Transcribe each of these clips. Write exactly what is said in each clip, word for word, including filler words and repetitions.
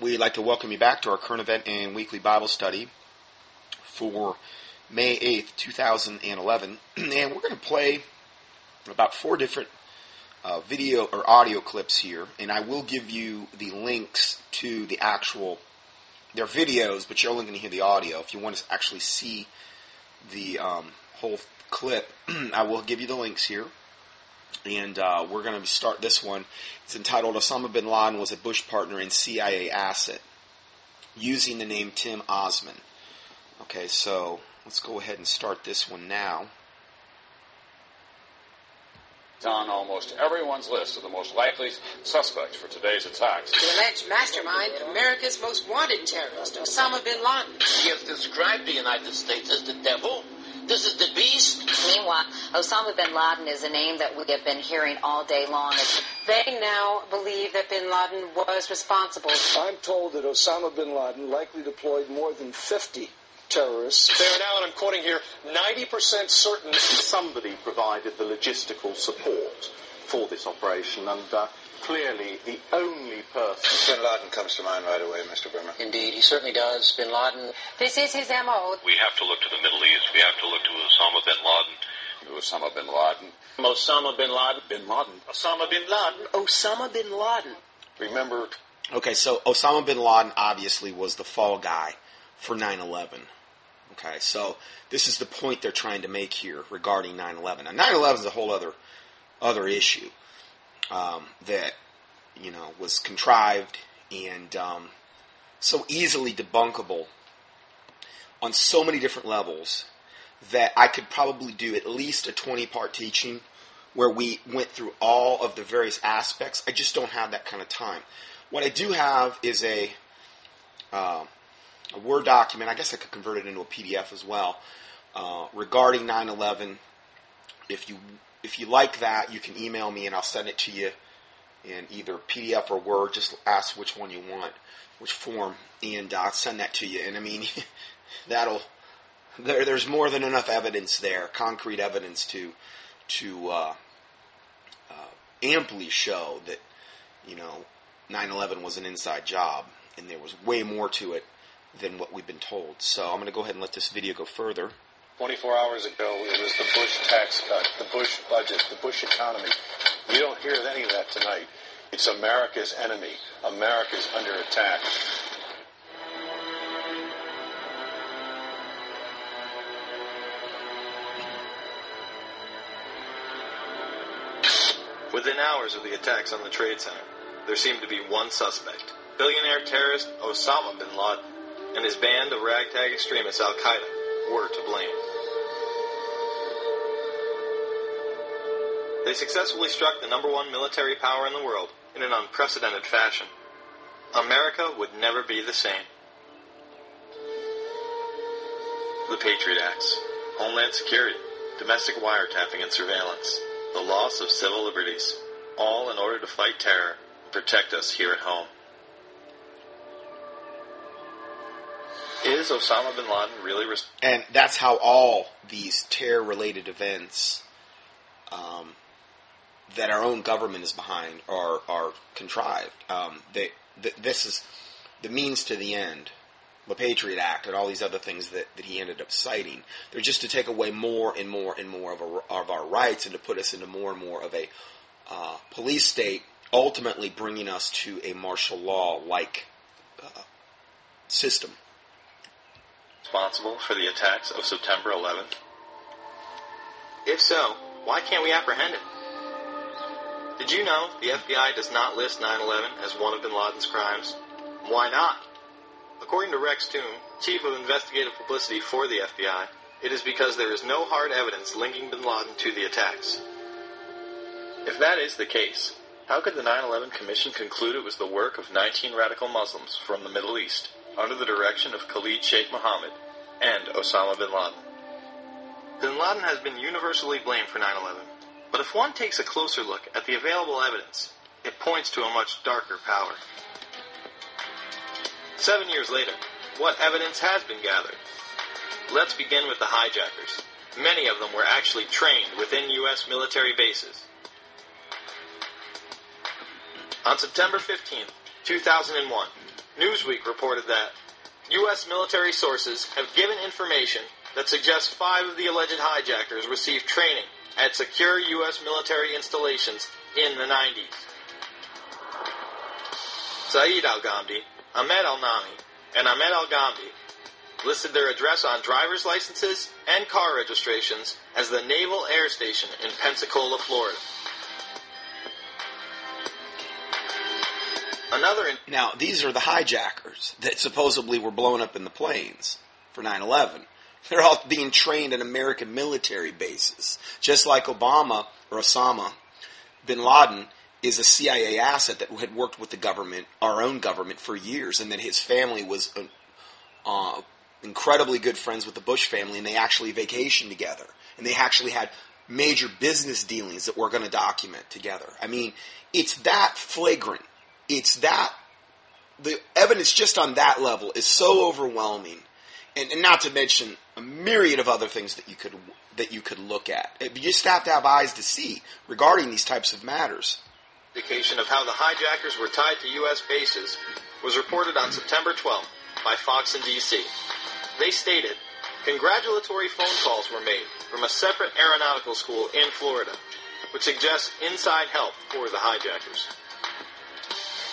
We'd like to welcome you back to our current event and weekly Bible study for May eighth, two thousand eleven. And we're going to play about four different uh, video or audio clips here. And I will give you the links to the actual, they're videos, but you're only going to hear the audio. If you want to actually see the um, whole clip, I will give you the links here. And uh, we're going to start this one. It's entitled, Osama bin Laden was a Bush partner and C I A asset, using the name Tim Osman. Okay, so let's go ahead and start this one now. It's on almost everyone's list of the most likely suspects for today's attacks. The alleged mastermind, America's most wanted terrorist, Osama bin Laden. He has described the United States as the devil. This is the beast. Meanwhile, Osama bin Laden is a name that we have been hearing all day long. They now believe that bin Laden was responsible. I'm told that Osama bin Laden likely deployed more than fifty terrorists. They are now, and I'm quoting here, ninety percent certain somebody provided the logistical support for this operation, and uh, clearly the only person... Bin Laden comes to mind right away, Mister Bremer. Indeed, he certainly does. Bin Laden... This is his M O. We have to look to the Middle East. We have to look to Osama bin Laden. Osama bin Laden. Osama bin Laden. Bin Laden. Osama bin Laden. Osama bin Laden. Remember... Okay, so Osama bin Laden obviously was the fall guy for nine eleven. Okay, so this is the point they're trying to make here regarding nine eleven. Now, nine eleven is a whole other other issue. Um, that, you know, was contrived and um, so easily debunkable on so many different levels that I could probably do at least a twenty-part teaching where we went through all of the various aspects. I just don't have that kind of time. What I do have is a, uh, a Word document. I guess I could convert it into a P D F as well, uh, regarding nine eleven. If you... If you like that, you can email me and I'll send it to you in either P D F or Word. Just ask which one you want, which form, and I'll send that to you. And I mean, that'll there. There's more than enough evidence there, concrete evidence to to uh, uh, amply show that, you know, nine eleven was an inside job, and there was way more to it than what we've been told. So I'm going to go ahead and let this video go further. twenty-four hours ago, it was the Bush tax cut, the Bush budget, the Bush economy. We don't hear any of that tonight. It's America's enemy. America's under attack. Within hours of the attacks on the Trade Center, there seemed to be one suspect, billionaire terrorist Osama bin Laden and his band of ragtag extremists, Al-Qaeda, were to blame. They successfully struck the number one military power in the world in an unprecedented fashion. America would never be the same. The Patriot Acts, Homeland Security, domestic wiretapping and surveillance, the loss of civil liberties, all in order to fight terror and protect us here at home. Is Osama bin Laden really responsible? And that's how all these terror-related events um, that our own government is behind are are contrived. Um, they, th- this is the means to the end. The Patriot Act and all these other things that, that he ended up citing. They're just to take away more and more and more of, a, of our rights and to put us into more and more of a uh, police state, ultimately bringing us to a martial law-like uh, system. Responsible for the attacks of September eleventh? If so, why can't we apprehend him? Did you know the F B I does not list nine eleven as one of bin Laden's crimes? Why not? According to Rex Toome, Chief of Investigative Publicity for the F B I, it is because there is no hard evidence linking bin Laden to the attacks. If that is the case, how could the nine eleven Commission conclude it was the work of nineteen radical Muslims from the Middle East, under the direction of Khalid Sheikh Mohammed and Osama bin Laden? Bin Laden has been universally blamed for nine eleven, but if one takes a closer look at the available evidence, it points to a much darker power. Seven years later, what evidence has been gathered? Let's begin with the hijackers. Many of them were actually trained within U S military bases. On September fifteenth, two thousand one, Newsweek reported that U S military sources have given information that suggests five of the alleged hijackers received training at secure U S military installations in the nineties. Zaid Al-Ghamdi, Ahmed Al-Nami, and Ahmed Al-Ghamdi listed their address on driver's licenses and car registrations as the Naval Air Station in Pensacola, Florida. Another in- now, these are the hijackers that supposedly were blown up in the planes for nine eleven. They're all being trained in American military bases, just like Obama or Osama bin Laden is a C I A asset that had worked with the government, our own government, for years, and that his family was uh, incredibly good friends with the Bush family, and they actually vacationed together, and they actually had major business dealings that we're going to document together. I mean, it's that flagrant. It's that, the evidence just on that level is so overwhelming, and, and not to mention a myriad of other things that you could that you could look at. You just have to have eyes to see regarding these types of matters. Indication of how the hijackers were tied to U S bases was reported on September twelfth by Fox in D C. They stated, congratulatory phone calls were made from a separate aeronautical school in Florida, which suggests inside help for the hijackers.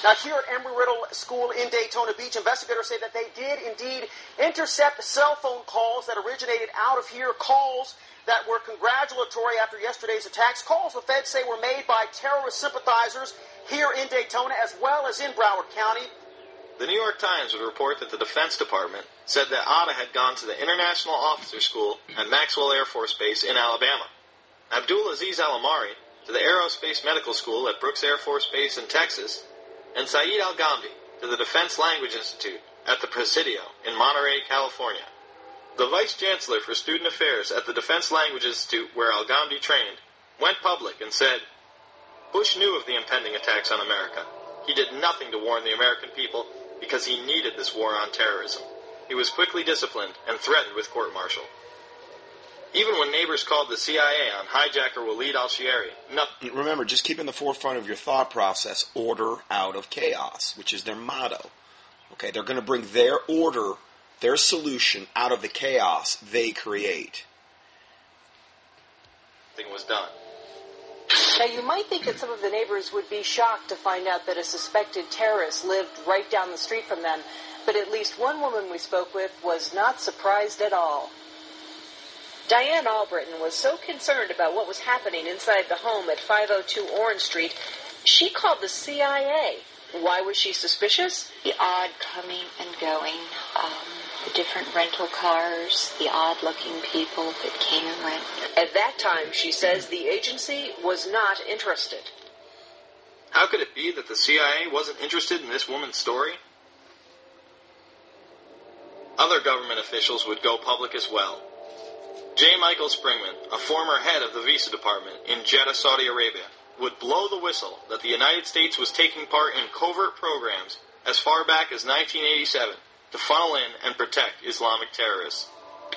Now, here at Embry-Riddle School in Daytona Beach, investigators say that they did indeed intercept cell phone calls that originated out of here, calls that were congratulatory after yesterday's attacks. Calls the feds say were made by terrorist sympathizers here in Daytona as well as in Broward County. The New York Times would report that the Defense Department said that Atta had gone to the International Officer School at Maxwell Air Force Base in Alabama. Abdulaziz Al-Amari to the Aerospace Medical School at Brooks Air Force Base in Texas, and Zaid Al-Ghamdi to the Defense Language Institute at the Presidio in Monterey, California. The Vice Chancellor for Student Affairs at the Defense Language Institute, where Al-Ghamdi trained, went public and said, Bush knew of the impending attacks on America. He did nothing to warn the American people because he needed this war on terrorism. He was quickly disciplined and threatened with court-martial. Even when neighbors called the C I A on hijacker Walid al-Shehri, nothing. Remember, just keep in the forefront of your thought process order out of chaos, which is their motto. Okay, they're going to bring their order, their solution out of the chaos they create. Nothing was done. Now, you might think that some of the neighbors would be shocked to find out that a suspected terrorist lived right down the street from them, but at least one woman we spoke with was not surprised at all. Diane Albritton was so concerned about what was happening inside the home at five oh two Orange Street, she called the C I A. Why was she suspicious? The odd coming and going, um, the different rental cars, the odd-looking people that came and went. At that time, she says the agency was not interested. How could it be that the C I A wasn't interested in this woman's story? Other government officials would go public as well. J. Michael Springman, a former head of the Visa Department in Jeddah, Saudi Arabia, would blow the whistle that the United States was taking part in covert programs as far back as nineteen eighty-seven to funnel in and protect Islamic terrorists.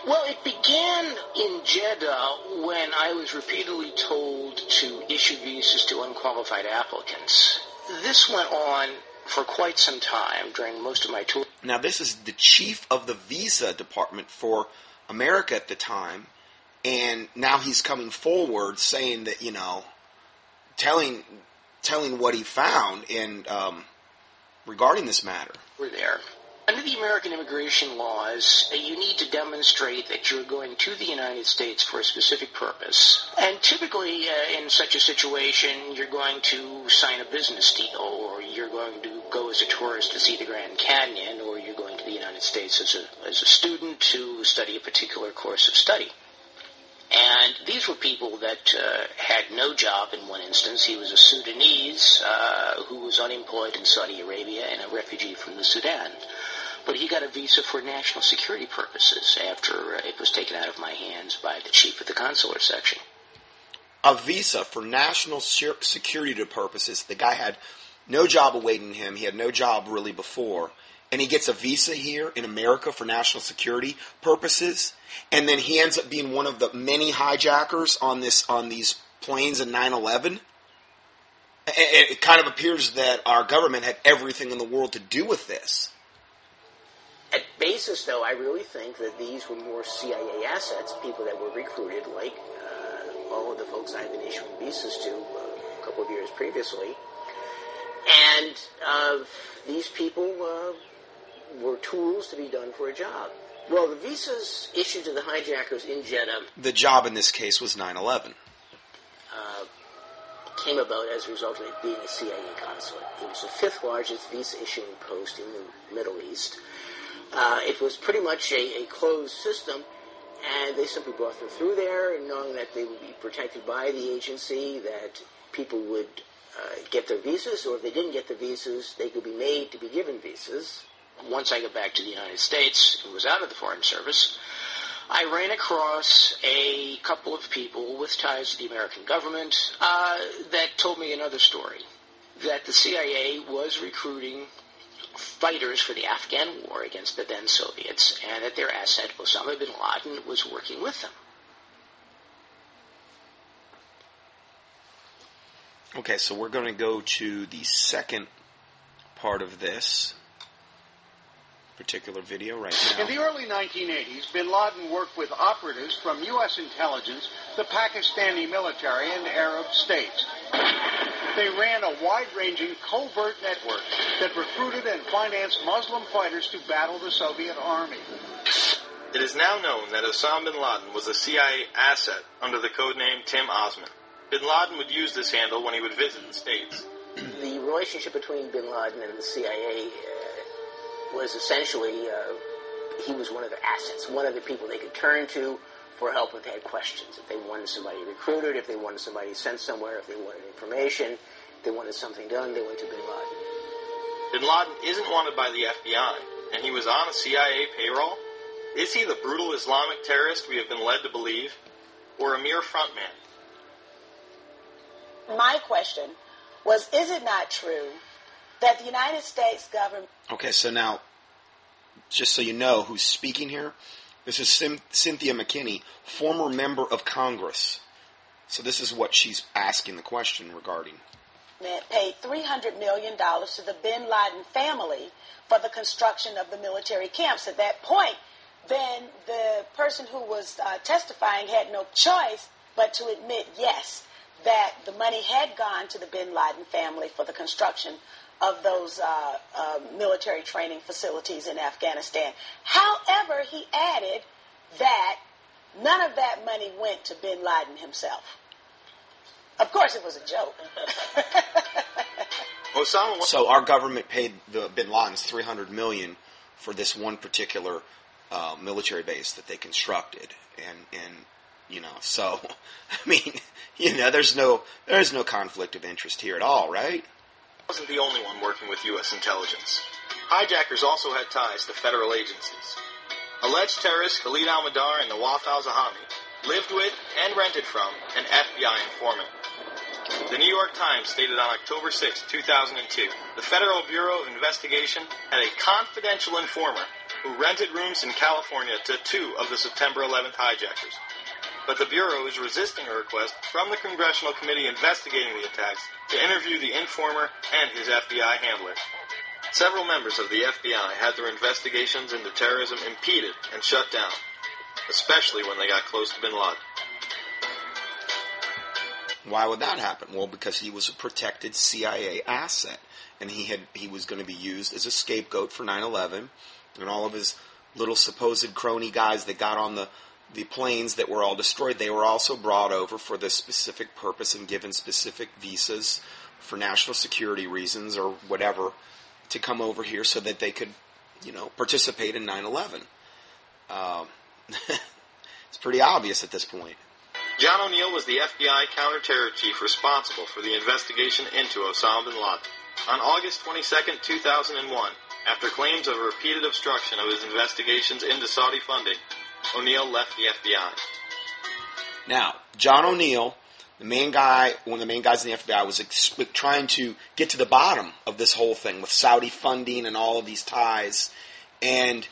Well, it began in Jeddah when I was repeatedly told to issue visas to unqualified applicants. This went on for quite some time during most of my tour. Now, this is the chief of the Visa Department for America at the time, and now he's coming forward saying that, you know, telling telling what he found and um, regarding this matter. We're there. Under the American immigration laws, you need to demonstrate that you're going to the United States for a specific purpose. And typically, uh, in such a situation, you're going to sign a business deal, or you're going to go as a tourist to see the Grand Canyon, or you're going to the United States as a, as a student to study a particular course of study. And these were people that uh, had no job in one instance. He was a Sudanese uh, who was unemployed in Saudi Arabia and a refugee from the Sudan. But he got a visa for national security purposes after it was taken out of my hands by the chief of the consular section. A visa for national security purposes. The guy had no job awaiting him. He had no job really before. And he gets a visa here in America for national security purposes, and then he ends up being one of the many hijackers on this on these planes in nine eleven. It kind of appears that our government had everything in the world to do with this. At basis, though, I really think that these were more C I A assets, people that were recruited, like uh, all of the folks I've been issuing visas to uh, a couple of years previously. And uh, these people uh, were tools to be done for a job. Well, the visas issued to the hijackers in Jeddah... The job in this case was nine eleven. Uh, came about as a result of it being a C I A consulate. It was the fifth largest visa-issuing post in the Middle East. Uh, it was pretty much a, a closed system, and they simply brought them through there, knowing that they would be protected by the agency, that people would uh, get their visas, or if they didn't get the visas, they could be made to be given visas. Once I got back to the United States, who was out of the Foreign Service, I ran across a couple of people with ties to the American government uh, that told me another story, that the C I A was recruiting fighters for the Afghan war against the then Soviets, and that their asset, Osama bin Laden, was working with them. Okay, so we're going to go to the second part of this particular video right now. In the early nineteen eighties, bin Laden worked with operatives from U S intelligence, the Pakistani military, and Arab states. They ran a wide-ranging covert network that recruited and financed Muslim fighters to battle the Soviet army. It is now known that Osama bin Laden was a C I A asset under the codename Tim Osman. Bin Laden would use this handle when he would visit the states. The relationship between bin Laden and the C I A uh, was essentially, uh, he was one of their assets, one of the people they could turn to for help if they had questions. If they wanted somebody recruited, if they wanted somebody sent somewhere, if they wanted information, if they wanted something done, they went to bin Laden. Bin Laden isn't wanted by the F B I, and he was on a C I A payroll? Is he the brutal Islamic terrorist we have been led to believe, or a mere frontman? My question was, is it not true that the United States government... Okay, so now, just so you know who's speaking here, this is Sim- Cynthia McKinney, former member of Congress. So this is what she's asking the question regarding. ...paid three hundred million dollars to the bin Laden family for the construction of the military camps. At that point, then the person who was uh, testifying had no choice but to admit, yes, that the money had gone to the bin Laden family for the construction of those uh, uh, military training facilities in Afghanistan. However, he added that none of that money went to bin Laden himself. Of course, it was a joke. So our government paid the bin Ladens three hundred million dollars for this one particular uh, military base that they constructed, and and you know, so I mean, you know, there's no there's no conflict of interest here at all, right? I wasn't the only one working with U S intelligence. Hijackers also had ties to federal agencies. Alleged terrorists Khalid Al-Mihdhar and Nawaf al-Hazmi lived with and rented from an F B I informant. The New York Times stated on October sixth, two thousand two, the Federal Bureau of Investigation had a confidential informer who rented rooms in California to two of the September eleventh hijackers. But the Bureau is resisting a request from the Congressional Committee investigating the attacks to interview the informer and his F B I handler. Several members of the F B I had their investigations into terrorism impeded and shut down, especially when they got close to bin Laden. Why would that happen? Well, because he was a protected C I A asset, and he had he was going to be used as a scapegoat for nine eleven, and all of his little supposed crony guys that got on the the planes that were all destroyed, they were also brought over for this specific purpose and given specific visas for national security reasons or whatever to come over here so that they could, you know, participate in nine eleven. Um, it's pretty obvious at this point. John O'Neill was the F B I counterterror chief responsible for the investigation into Osama bin Laden. On August twenty-second, two thousand one, after claims of repeated obstruction of his investigations into Saudi funding, O'Neill left the F B I. Now, John O'Neill, the main guy, one of the main guys in the F B I, was ex- trying to get to the bottom of this whole thing with Saudi funding and all of these ties. And,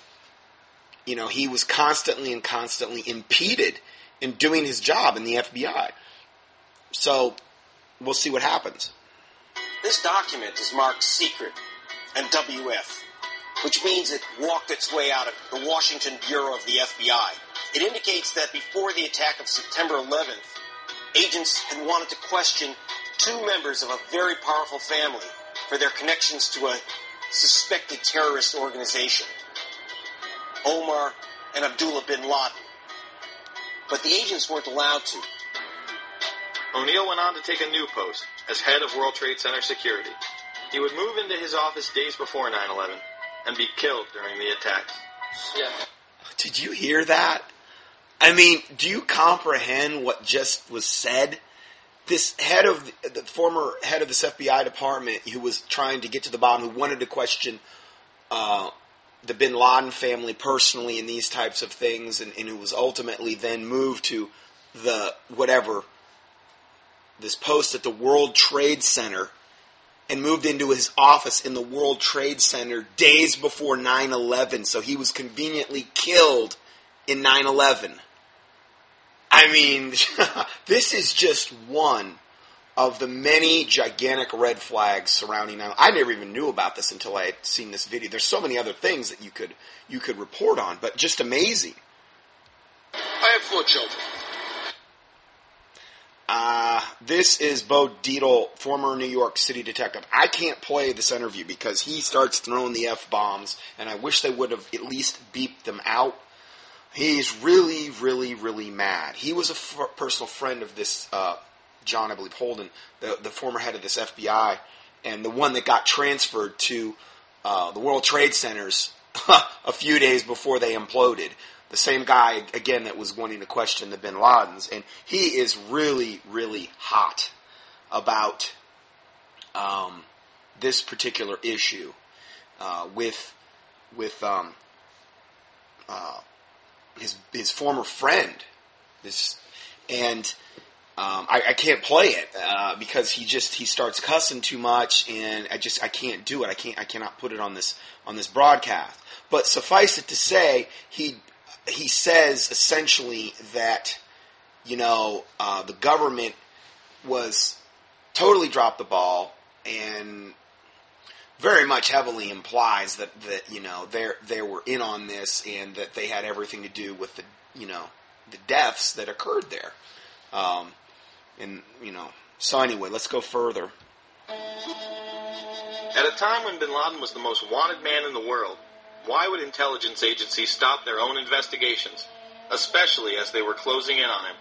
you know, he was constantly and constantly impeded in doing his job in the F B I. So, we'll see what happens. This document is marked secret and W F. which means it walked its way out of the Washington Bureau of the F B I. It indicates that before the attack of September eleventh, agents had wanted to question two members of a very powerful family for their connections to a suspected terrorist organization, Omar and Abdullah bin Laden. But the agents weren't allowed to. O'Neill went on to take a new post as head of World Trade Center security. He would move into his office days before nine eleven and be killed during the attacks. Yeah. Did you hear that? I mean, do you comprehend what just was said? This head of, the former head of this F B I department who was trying to get to the bottom, who wanted to question uh, the bin Laden family personally and these types of things, and, and who was ultimately then moved to the, whatever, this post at the World Trade Center, and moved into his office in the World Trade Center days before nine eleven, so he was conveniently killed in nine eleven. I mean, this is just one of the many gigantic red flags surrounding nine eleven. I never even knew about this until I had seen this video. There's so many other things that you could you could report on, but just amazing. I have four children. Uh, this is Bo Dietl, former New York City detective. I can't play this interview because he starts throwing the F-bombs, and I wish they would have at least beeped them out. He's really, really, really mad. He was a f- personal friend of this uh, John, I believe, Holden, the, the former head of this F B I, and the one that got transferred to uh, the World Trade Centers a few days before they imploded. The same guy, again, that was wanting to question the bin Ladens. And he is really, really hot about um, this particular issue uh, with with um, uh, his his former friend. This and um, I, I can't play it uh, because he just he starts cussing too much, and I just I can't do it. I can't I cannot put it on this on this broadcast. But suffice it to say, he. He says essentially that, you know, uh, the government was totally dropped the ball, and very much heavily implies that, that you know, they they were in on this and that they had everything to do with the, you know, the deaths that occurred there. Um, and, you know, so anyway, let's go further. At a time when bin Laden was the most wanted man in the world, why would intelligence agencies stop their own investigations, especially as they were closing in on him?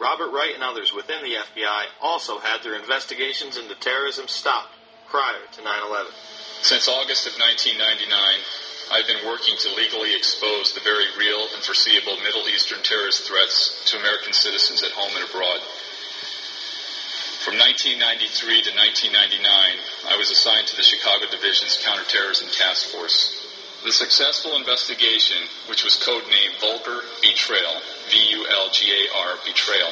Robert Wright and others within the F B I also had their investigations into terrorism stopped prior to nine eleven. Since August of nineteen ninety-nine, I've been working to legally expose the very real and foreseeable Middle Eastern terrorist threats to American citizens at home and abroad. From nineteen ninety-three to nineteen ninety-nine, I was assigned to the Chicago Division's Counterterrorism Task Force. The successful investigation, which was codenamed Vulgar Betrayal, V U L G A R, Betrayal,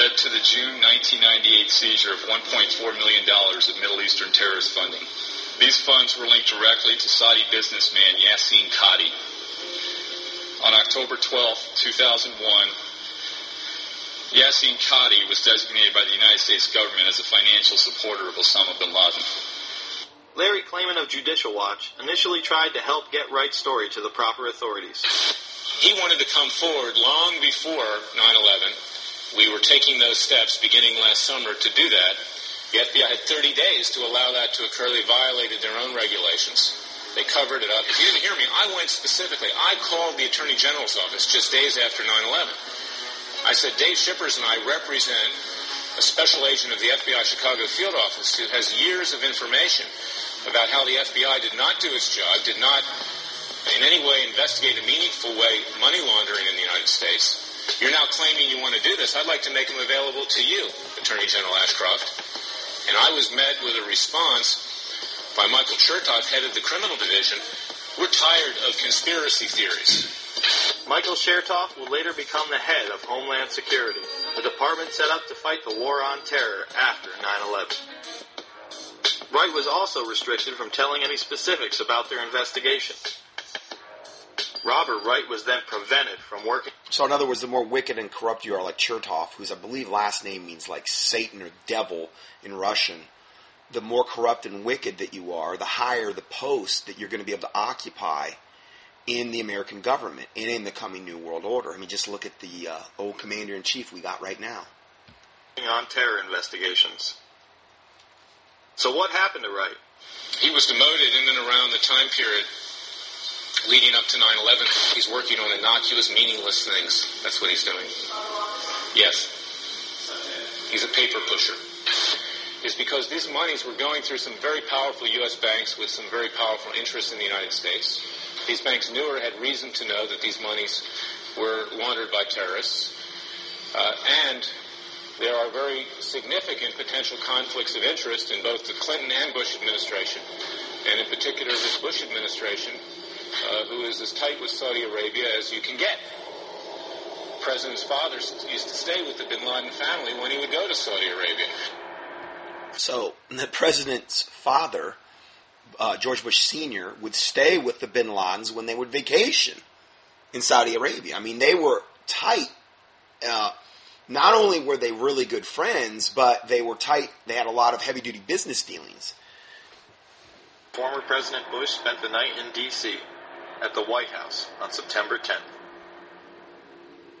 led to the June nineteen ninety-eight seizure of one point four million dollars of Middle Eastern terrorist funding. These funds were linked directly to Saudi businessman Yassin Qadi. On October twelfth, two thousand one, Yassin Qadi was designated by the United States government as a financial supporter of Osama bin Laden. Larry Klayman of Judicial Watch initially tried to help get Wright's story to the proper authorities. He wanted to come forward long before nine eleven. We were taking those steps beginning last summer to do that. The F B I had thirty days to allow that to occur. They violated their own regulations. They covered it up. If you didn't hear me, I went specifically. I called the Attorney General's office just days after nine eleven. I said, Dave Shippers and I represent a special agent of the F B I Chicago field office who has years of information about how the F B I did not do its job, did not in any way investigate in a meaningful way money laundering in the United States. You're now claiming you want to do this. I'd like to make them available to you, Attorney General Ashcroft. And I was met with a response by Michael Chertoff, head of the criminal division. We're tired of conspiracy theories. Michael Chertoff will later become the head of Homeland Security, a department set up to fight the war on terror after nine eleven. Wright was also restricted from telling any specifics about their investigation. Robert Wright was then prevented from working. So in other words, the more wicked and corrupt you are, like Chertoff, whose I believe last name means like Satan or devil in Russian, the more corrupt and wicked that you are, the higher the post that you're going to be able to occupy in the American government and in the coming New World Order. I mean, just look at the uh, old commander-in-chief we got right now. On terror investigations. So what happened to Wright? He was demoted in and around the time period leading up to nine eleven. He's working on innocuous, meaningless things. That's what he's doing. Yes. He's a paper pusher. It's because these monies were going through some very powerful U S banks with some very powerful interests in the United States. These banks knew or had reason to know that these monies were laundered by terrorists. Uh, and there are very significant potential conflicts of interest in both the Clinton and Bush administration, and in particular this Bush administration, uh, who is as tight with Saudi Arabia as you can get. The president's father used to stay with the bin Laden family when he would go to Saudi Arabia. So the president's father, uh, George Bush Senior, would stay with the bin Ladens when they would vacation in Saudi Arabia. I mean, they were tight. Uh, not only were they really good friends, but they were tight. They had a lot of heavy-duty business dealings. Former President Bush spent the night in D C at the White House on September tenth.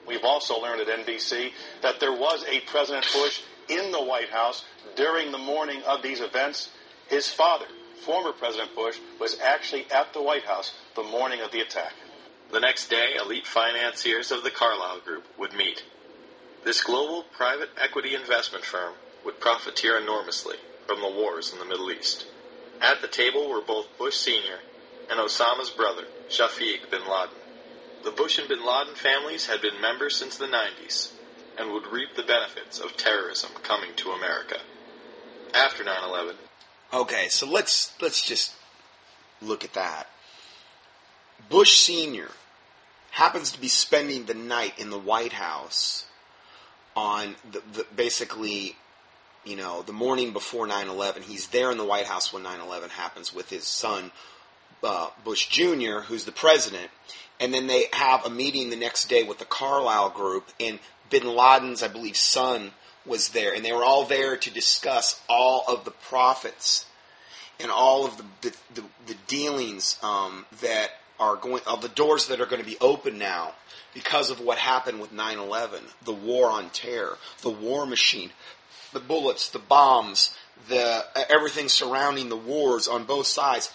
We've also learned at N B C that there was a President Bush in the White House during the morning of these events. His father, former President Bush, was actually at the White House the morning of the attack. The next day, elite financiers of the Carlyle Group would meet. This global private equity investment firm would profiteer enormously from the wars in the Middle East. At the table were both Bush Senior and Osama's brother, Shafiq bin Laden. The Bush and bin Laden families had been members since the nineties and would reap the benefits of terrorism coming to America. After nine eleven. Okay, so let's let's just look at that. Bush Senior happens to be spending the night in the White House on the, the basically, you know, the morning before nine eleven. He's there in the White House when nine eleven happens with his son, uh, Bush Junior, who's the president. And then they have a meeting the next day with the Carlyle Group, and bin Laden's, I believe, son was there. And they were all there to discuss all of the profits and all of the the, the, the dealings um, that are going, of the doors that are going to be open now because of what happened with nine eleven, the war on terror, the war machine, the bullets, the bombs, the uh, everything surrounding the wars on both sides,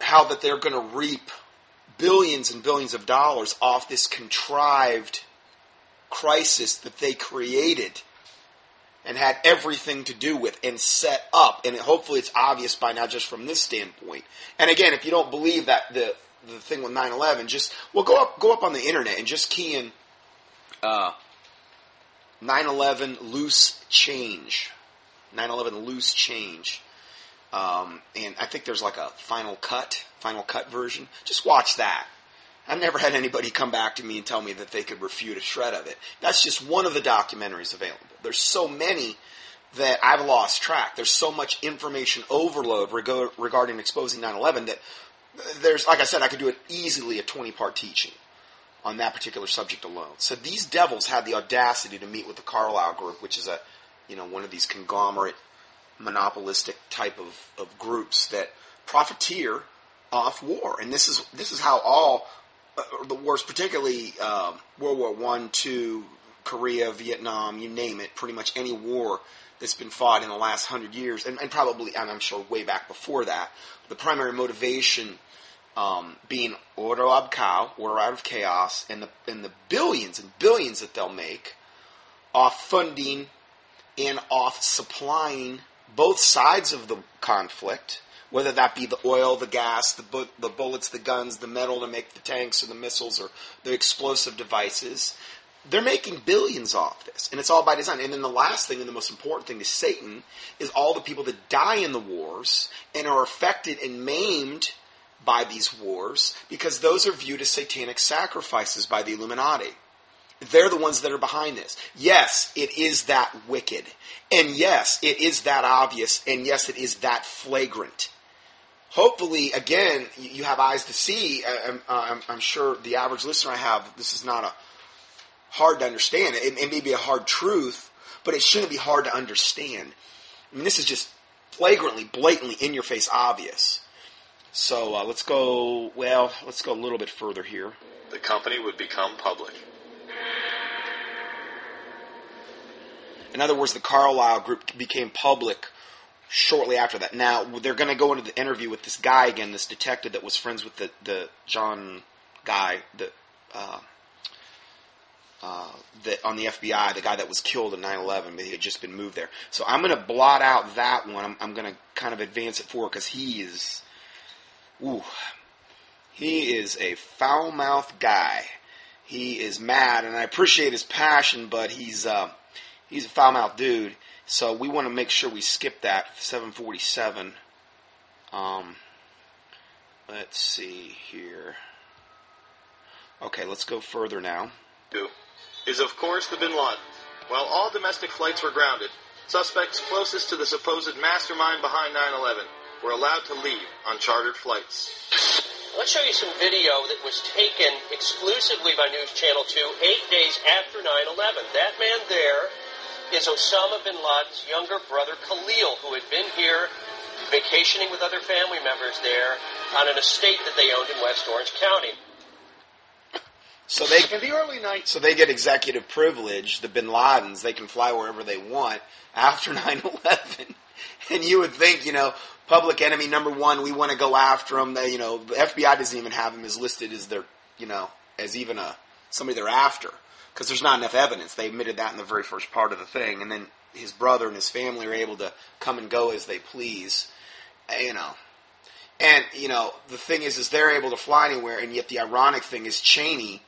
how that they're going to reap billions and billions of dollars off this contrived crisis that they created and had everything to do with and set up. And hopefully it's obvious by now just from this standpoint. And again, if you don't believe that the the thing with nine eleven, just, well, go up go up on the internet and just key in uh, nine eleven loose change. nine eleven loose change. Um, and I think there's like a Final Cut, Final Cut version. Just watch that. I've never had anybody come back to me and tell me that they could refute a shred of it. That's just one of the documentaries available. There's so many that I've lost track. There's so much information overload rego- regarding exposing nine eleven that there's, like I said, I could do it easily a twenty-part teaching on that particular subject alone. So these devils had the audacity to meet with the Carlyle Group, which is a, you know, one of these conglomerate, monopolistic type of, of groups that profiteer off war. And this is this is how all uh, the wars, particularly um, World War One, Two, Korea, Vietnam, you name it, pretty much any war that's been fought in the last hundred years, and, and probably, and I'm sure way back before that, the primary motivation um, being order ab chaos, order out of chaos, and the, and the billions and billions that they'll make off funding and off supplying both sides of the conflict, whether that be the oil, the gas, the, bu- the bullets, the guns, the metal to make the tanks or the missiles or the explosive devices. They're making billions off this, and it's all by design. And then the last thing, and the most important thing to Satan, is all the people that die in the wars and are affected and maimed by these wars, because those are viewed as satanic sacrifices by the Illuminati. They're the ones that are behind this. Yes, it is that wicked. And yes, it is that obvious. And yes, it is that flagrant. Hopefully, again, you have eyes to see. I'm, I'm, I'm sure the average listener I have, this is not a hard to understand. It, it may be a hard truth, but it shouldn't be hard to understand. I mean, this is just flagrantly, blatantly, in your face, obvious. So uh, let's go, well, let's go a little bit further here. The company would become public. In other words, the Carlyle Group became public shortly after that. Now, they're going to go into the interview with this guy again, this detective that was friends with the, the John guy that, uh, uh, that on the F B I, the guy that was killed in nine eleven, but he had just been moved there. So I'm going to blot out that one. I'm, I'm going to kind of advance it forward because he is, ooh, he is a foul-mouthed guy. He is mad, and I appreciate his passion, but he's... Uh, He's a foul-mouthed dude, so we want to make sure we skip that, seven forty-seven. Um, let's see here. Okay, let's go further now. ...is, of course, the bin Ladens. While all domestic flights were grounded, suspects closest to the supposed mastermind behind nine eleven were allowed to leave on chartered flights. Let's show you some video that was taken exclusively by News Channel two, eight days after nine eleven. That man there... is Osama bin Laden's younger brother Khalil, who had been here vacationing with other family members there on an estate that they owned in West Orange County. So they in the early nineties, so they get executive privilege. The bin Ladens, they can fly wherever they want after nine eleven. And you would think, you know, public enemy number one, we want to go after them. They, you know, the F B I doesn't even have them as listed as their, you know, as even a somebody they're after. Because there's not enough evidence. They admitted that in the very first part of the thing. And then his brother and his family are able to come and go as they please. You know. And, you know, the thing is, is they're able to fly anywhere. And yet the ironic thing is Cheney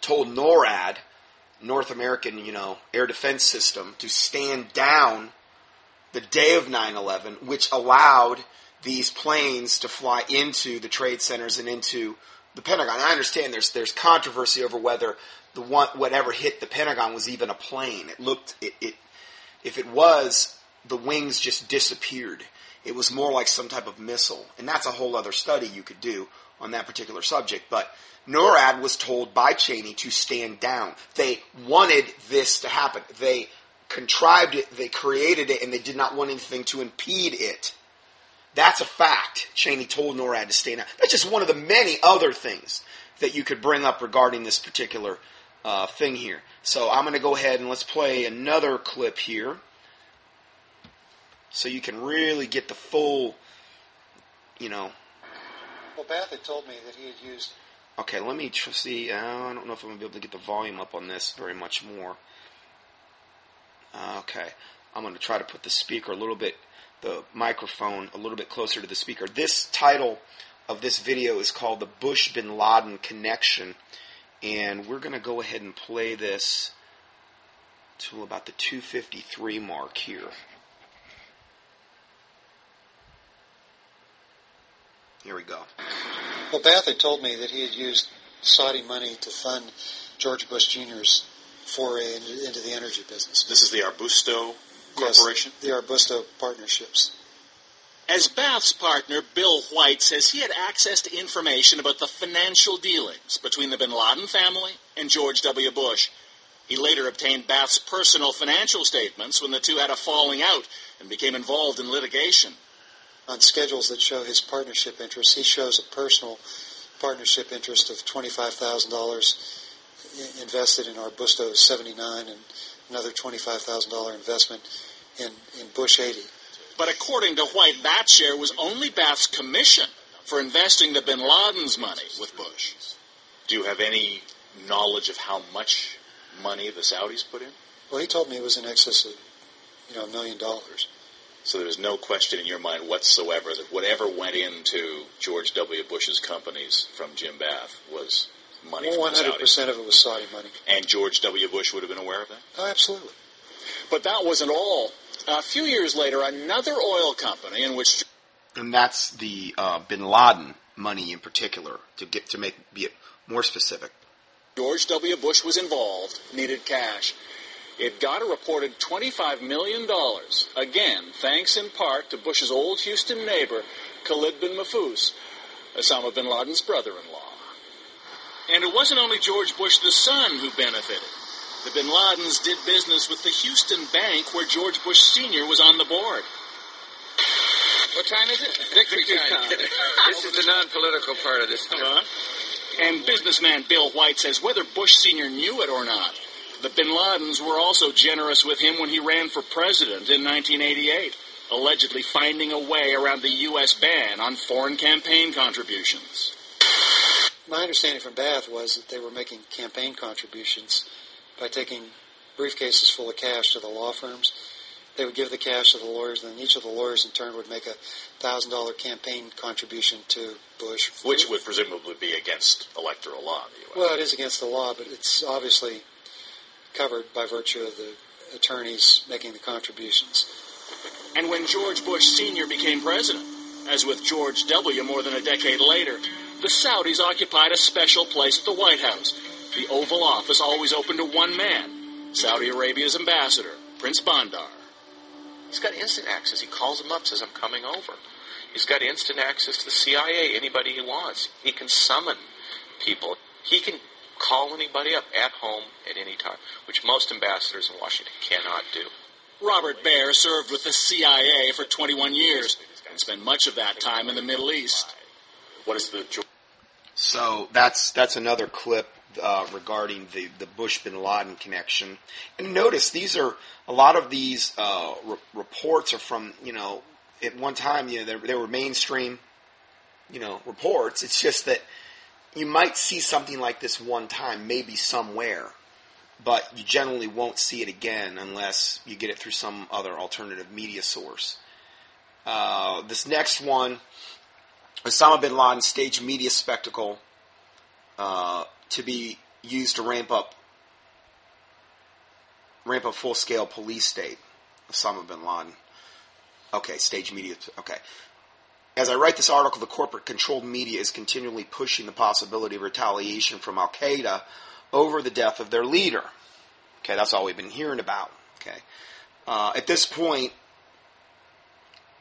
told NORAD, North American, you know, air defense system, to stand down the day of nine eleven, which allowed these planes to fly into the trade centers and into the Pentagon. I understand there's there's controversy over whether the one whatever hit the Pentagon was even a plane. It looked it, it if it was, the wings just disappeared. It was more like some type of missile, and that's a whole other study you could do on that particular subject. But NORAD was told by Cheney to stand down. They wanted this to happen. They contrived it. They created it, and they did not want anything to impede it. That's a fact. Cheney told NORAD to stand down. That's just one of the many other things that you could bring up regarding this particular uh, thing here. So I'm going to go ahead and let's play another clip here so you can really get the full, you know. Well, Bath had told me that he had used... Okay, let me tr- see. Uh, I don't know if I'm going to be able to get the volume up on this very much more. Uh, okay, I'm going to try to put the speaker a little bit... the microphone a little bit closer to the speaker. This title of this video is called The Bush Bin Laden Connection, and we're going to go ahead and play this to about the two fifty-three mark here. Here we go. Well, Bath had told me that he had used Saudi money to fund George Bush Junior's foray into the energy business. This is the Arbusto Corporation? Yes, the Arbusto Partnerships. As Bath's partner, Bill White, says he had access to information about the financial dealings between the bin Laden family and George W. Bush. He later obtained Bath's personal financial statements when the two had a falling out and became involved in litigation. On schedules that show his partnership interests, he shows a personal partnership interest of twenty-five thousand dollars invested in Arbusto seventy-nine and another twenty-five thousand dollars investment in, in Bush eighty. But according to White, that share was only Bath's commission for investing the bin Laden's money with Bush. Do you have any knowledge of how much money the Saudis put in? Well, he told me it was in excess of, you know, a million dollars. So there's no question in your mind whatsoever that whatever went into George W. Bush's companies from Jim Bath was... money from the Saudis. one hundred percent of it was Saudi money. And George W. Bush would have been aware of that? Oh, absolutely. But that wasn't all. A few years later, another oil company in which... And that's the uh, bin Laden money in particular, to get to make be more specific. George W. Bush was involved, needed cash. It got a reported twenty-five million dollars, again, thanks in part to Bush's old Houston neighbor, Khalid bin Mahfouz, Osama bin Laden's brother-in-law. And it wasn't only George Bush the son who benefited. The bin Ladens did business with the Houston bank where George Bush Senior was on the board. What time is it? Victory time. This is the non-political part of this. Come on. And businessman Bill White says whether Bush Senior knew it or not, the bin Ladens were also generous with him when he ran for president in nineteen eighty-eight, allegedly finding a way around the U S ban on foreign campaign contributions. My understanding from Bath was that they were making campaign contributions by taking briefcases full of cash to the law firms. They would give the cash to the lawyers, and then each of the lawyers in turn would make a one thousand dollar campaign contribution to Bush. Which would presumably be against electoral law. Well, it is against the law, but it's obviously covered by virtue of the attorneys making the contributions. And when George Bush Senior became president, as with George W. more than a decade later, the Saudis occupied a special place at the White House, the Oval Office always open to one man, Saudi Arabia's ambassador, Prince Bandar. He's got instant access. He calls him up, says, I'm coming over. He's got instant access to the C I A, anybody he wants. He can summon people. He can call anybody up at home at any time, which most ambassadors in Washington cannot do. Robert Baer served with the C I A for twenty-one years and spent much of that time in the Middle East. What is the... So that's that's another clip uh, regarding the, the Bush bin Laden connection. And notice these are a lot of these uh, re- reports are from, you know, at one time, you know, they, they were mainstream, you know, reports. It's just that you might see something like this one time, maybe somewhere, but you generally won't see it again unless you get it through some other alternative media source. Uh, this next one. Osama bin Laden staged media spectacle uh, to be used to ramp up ramp up full-scale police state. Osama bin Laden. Okay, staged media. Okay. As I write this article, the corporate-controlled media is continually pushing the possibility of retaliation from al-Qaeda over the death of their leader. Okay, that's all we've been hearing about. Okay. Uh, at this point,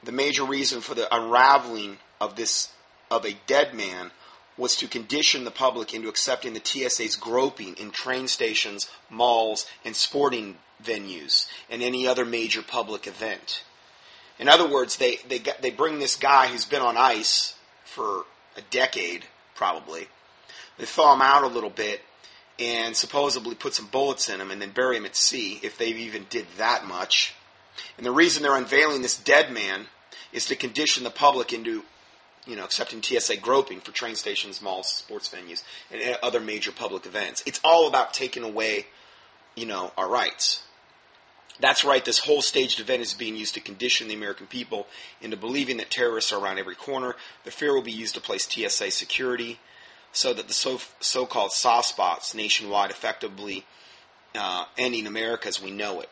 the major reason for the unraveling of this of a dead man was to condition the public into accepting the T S A's groping in train stations, malls, and sporting venues, and any other major public event. In other words, they they they bring this guy who's been on ice for a decade, probably. They thaw him out a little bit and supposedly put some bullets in him and then bury him at sea, if they even did that much. And the reason they're unveiling this dead man is to condition the public into, you know, accepting T S A groping for train stations, malls, sports venues, and other major public events. It's all about taking away, you know, our rights. That's right, this whole staged event is being used to condition the American people into believing that terrorists are around every corner. The fear will be used to place T S A security so that the so- so-called soft spots nationwide effectively uh, ending America as we know it.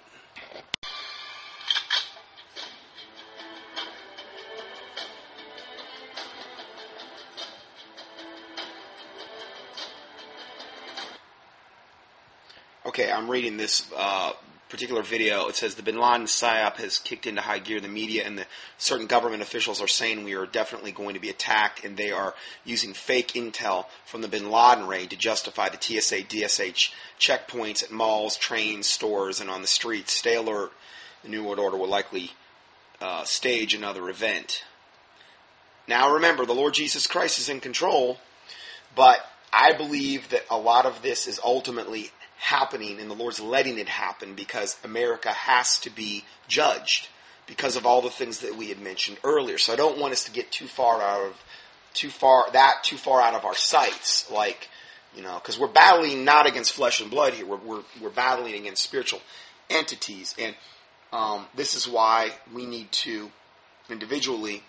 Okay, I'm reading this uh, particular video. It says, the bin Laden PSYOP has kicked into high gear. The media and the certain government officials are saying we are definitely going to be attacked, and they are using fake intel from the bin Laden raid to justify the T S A, D S H checkpoints at malls, trains, stores, and on the streets. Stay alert. The New World Order will likely uh, stage another event. Now remember, the Lord Jesus Christ is in control, but I believe that a lot of this is ultimately happening, and the Lord's letting it happen because America has to be judged because of all the things that we had mentioned earlier. So I don't want us to get too far out of too far that too far out of our sights, like, you know, because we're battling not against flesh and blood here. We're we're, we're battling against spiritual entities, and um, this is why we need to individually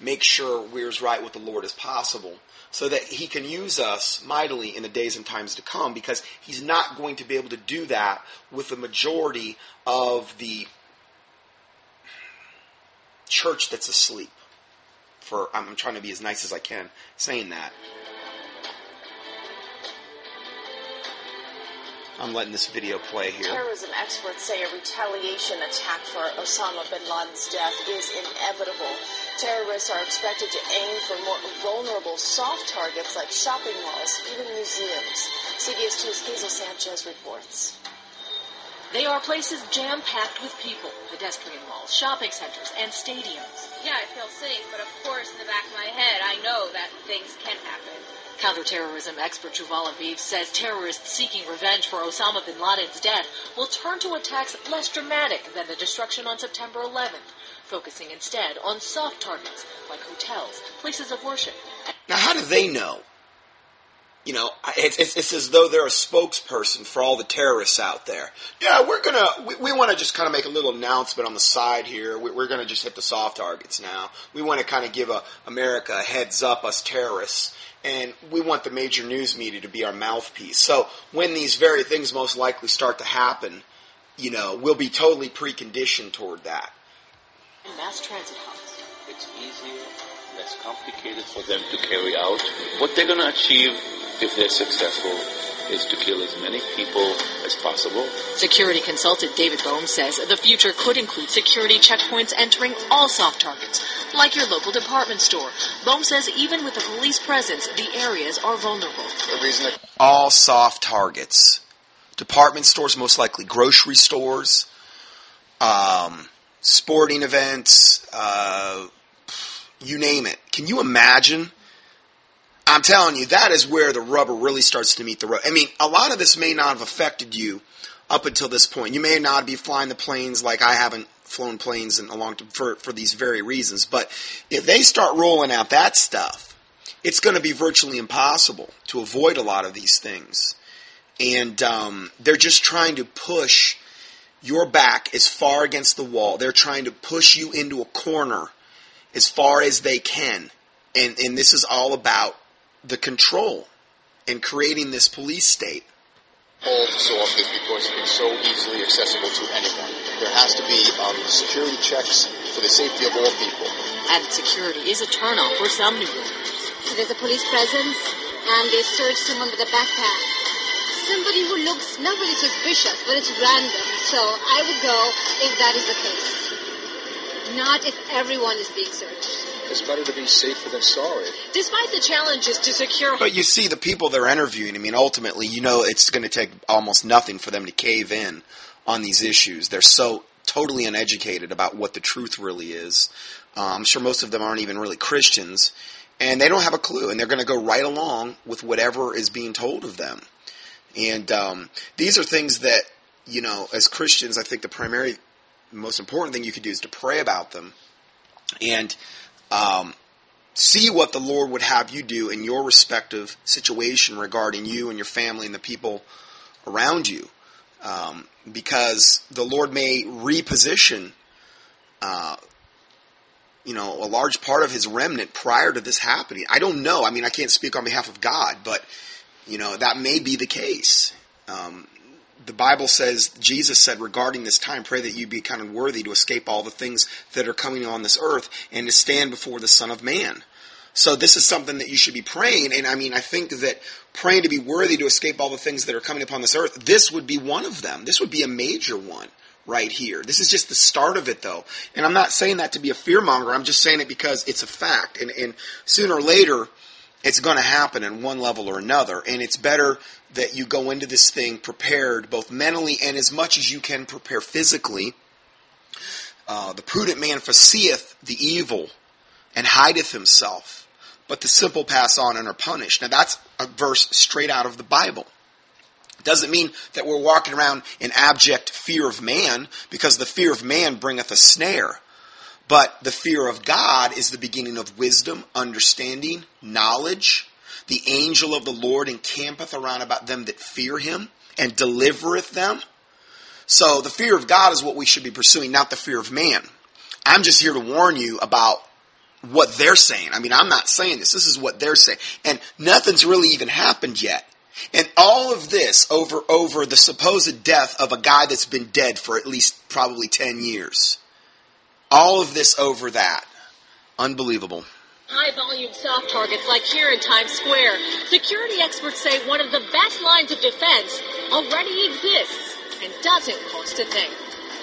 make sure we're as right with the Lord as possible, so that he can use us mightily in the days and times to come, because he's not going to be able to do that with the majority of the church that's asleep. For I'm trying to be as nice as I can saying that. I'm letting this video play here. Terrorism experts say a retaliation attack for Osama bin Laden's death is inevitable. Terrorists are expected to aim for more vulnerable soft targets like shopping malls, even museums. C B S two's Hazel Sanchez reports. They are places jam-packed with people, pedestrian malls, shopping centers, and stadiums. yeah, I feel safe, but of course in the back of my head I know that things can happen. Counterterrorism expert Yuval Aviv says terrorists seeking revenge for Osama bin Laden's death will turn to attacks less dramatic than the destruction on September eleventh, focusing instead on soft targets like hotels, places of worship. Now, how do they know? You know, it's, it's, it's as though they're a spokesperson for all the terrorists out there. Yeah, we're going to, we, we want to just kind of make a little announcement on the side here. We, we're going to just hit the soft targets now. We want to kind of give a, America a heads up, us terrorists. And we want the major news media to be our mouthpiece. So when these very things most likely start to happen, you know, we'll be totally preconditioned toward that. Mass transit hubs. It's easier, less complicated for them to carry out. What they're going to achieve if they're successful is to kill as many people as possible. Security consultant David Bohm says the future could include security checkpoints entering all soft targets, like your local department store. Bohm says even with a police presence, the areas are vulnerable. The reason that all soft targets. Department stores, most likely grocery stores, um, sporting events, uh, you name it. Can you imagine? I'm telling you, that is where the rubber really starts to meet the road. I mean, a lot of this may not have affected you up until this point. You may not be flying the planes like I haven't flown planes in a long time for, for these very reasons. But if they start rolling out that stuff, it's going to be virtually impossible to avoid a lot of these things. And um, they're just trying to push your back as far against the wall. They're trying to push you into a corner as far as they can. And, and this is all about the control in creating this police state. Soft is because it's so easily accessible to anyone. There has to be um, security checks for the safety of all people. Added security is a turnoff for some New Yorkers. So there's a police presence, and they search someone with a backpack. Somebody who looks not really suspicious, but it's random. So I would go if that is the case. Not if everyone is being searched. It's better to be safer than sorry. Despite the challenges to secure... But you see, the people they're interviewing, I mean, ultimately, you know it's going to take almost nothing for them to cave in on these issues. They're so totally uneducated about what the truth really is. Uh, I'm sure most of them aren't even really Christians. And they don't have a clue. And they're going to go right along with whatever is being told of them. And um, these are things that, you know, as Christians, I think the primary, most important thing you could do is to pray about them. And... Um, see what the Lord would have you do in your respective situation regarding you and your family and the people around you. Um, because the Lord may reposition, uh, you know, a large part of his remnant prior to this happening. I don't know. I mean, I can't speak on behalf of God, but, you know, that may be the case. Um, the Bible says, Jesus said, regarding this time, pray that you be kind of worthy to escape all the things that are coming on this earth and to stand before the Son of Man. So this is something that you should be praying. And I mean, I think that praying to be worthy to escape all the things that are coming upon this earth, this would be one of them. This would be a major one right here. This is just the start of it, though. And I'm not saying that to be a fearmonger. I'm just saying it because it's a fact. And, and sooner or later, it's going to happen in one level or another, and it's better that you go into this thing prepared both mentally and as much as you can prepare physically. Uh, the prudent man foreseeth the evil and hideth himself, but the simple pass on and are punished. Now that's a verse straight out of the Bible. It doesn't mean that we're walking around in abject fear of man, because the fear of man bringeth a snare. But the fear of God is the beginning of wisdom, understanding, knowledge. The angel of the Lord encampeth around about them that fear him and delivereth them. So the fear of God is what we should be pursuing, not the fear of man. I'm just here to warn you about what they're saying. I mean, I'm not saying this. This is what they're saying. And nothing's really even happened yet. And all of this over, over the supposed death of a guy that's been dead for at least probably ten years. All of this over that. Unbelievable. High-volume soft targets like here in Times Square. Security experts say one of the best lines of defense already exists and doesn't cost a thing.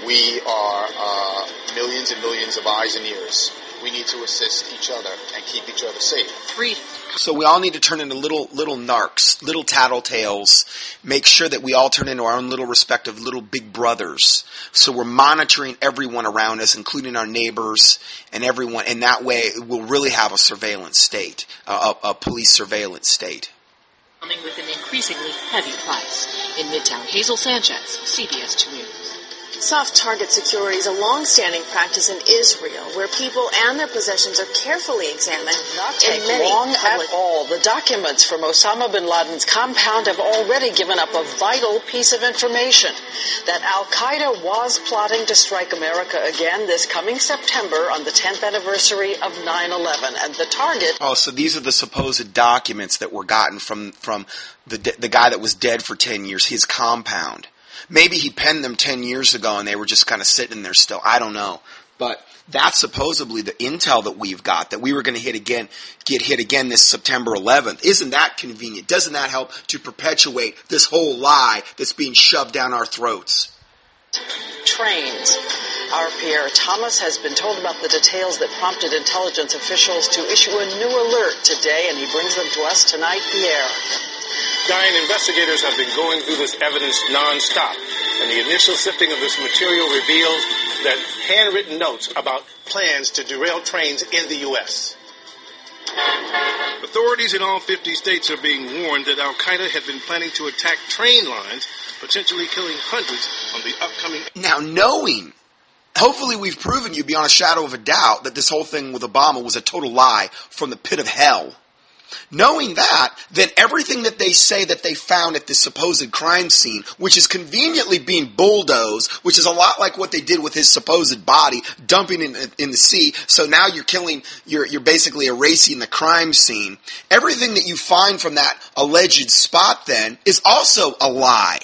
We are uh, millions and millions of eyes and ears. We need to assist each other and keep each other safe. Freedom. So we all need to turn into little little narcs, little tattletales, make sure that we all turn into our own little respective little big brothers. So we're monitoring everyone around us, including our neighbors and everyone. And that way we'll really have a surveillance state, a, a police surveillance state. Coming with an increasingly heavy price. In Midtown, Hazel Sanchez, C B S two News. Soft target security is a long-standing practice in Israel, where people and their possessions are carefully examined. Not take long at all. The documents from Osama bin Laden's compound have already given up a vital piece of information, that al-Qaeda was plotting to strike America again this coming September on the tenth anniversary of nine eleven. And the target... Oh, so these are the supposed documents that were gotten from, from the, the guy that was dead for ten years, his compound. Maybe he penned them ten years ago and they were just kind of sitting there still. I don't know. But that's supposedly the intel that we've got, that we were going to hit again, get hit again this September eleventh. Isn't that convenient? Doesn't that help to perpetuate this whole lie that's being shoved down our throats? Trains. Our Pierre Thomas has been told about the details that prompted intelligence officials to issue a new alert today, and he brings them to us tonight, Pierre. Diane, investigators have been going through this evidence nonstop, and the initial sifting of this material reveals that handwritten notes about plans to derail trains in the U S Authorities in all fifty states are being warned that al-Qaeda had been planning to attack train lines, potentially killing hundreds on the upcoming... Now, knowing, hopefully we've proven you beyond a shadow of a doubt that this whole thing with Obama was a total lie from the pit of hell. Knowing that, then everything that they say that they found at this supposed crime scene, which is conveniently being bulldozed, which is a lot like what they did with his supposed body, dumping in, in the sea, so now you're killing, you're, you're basically erasing the crime scene. Everything that you find from that alleged spot then is also a lie.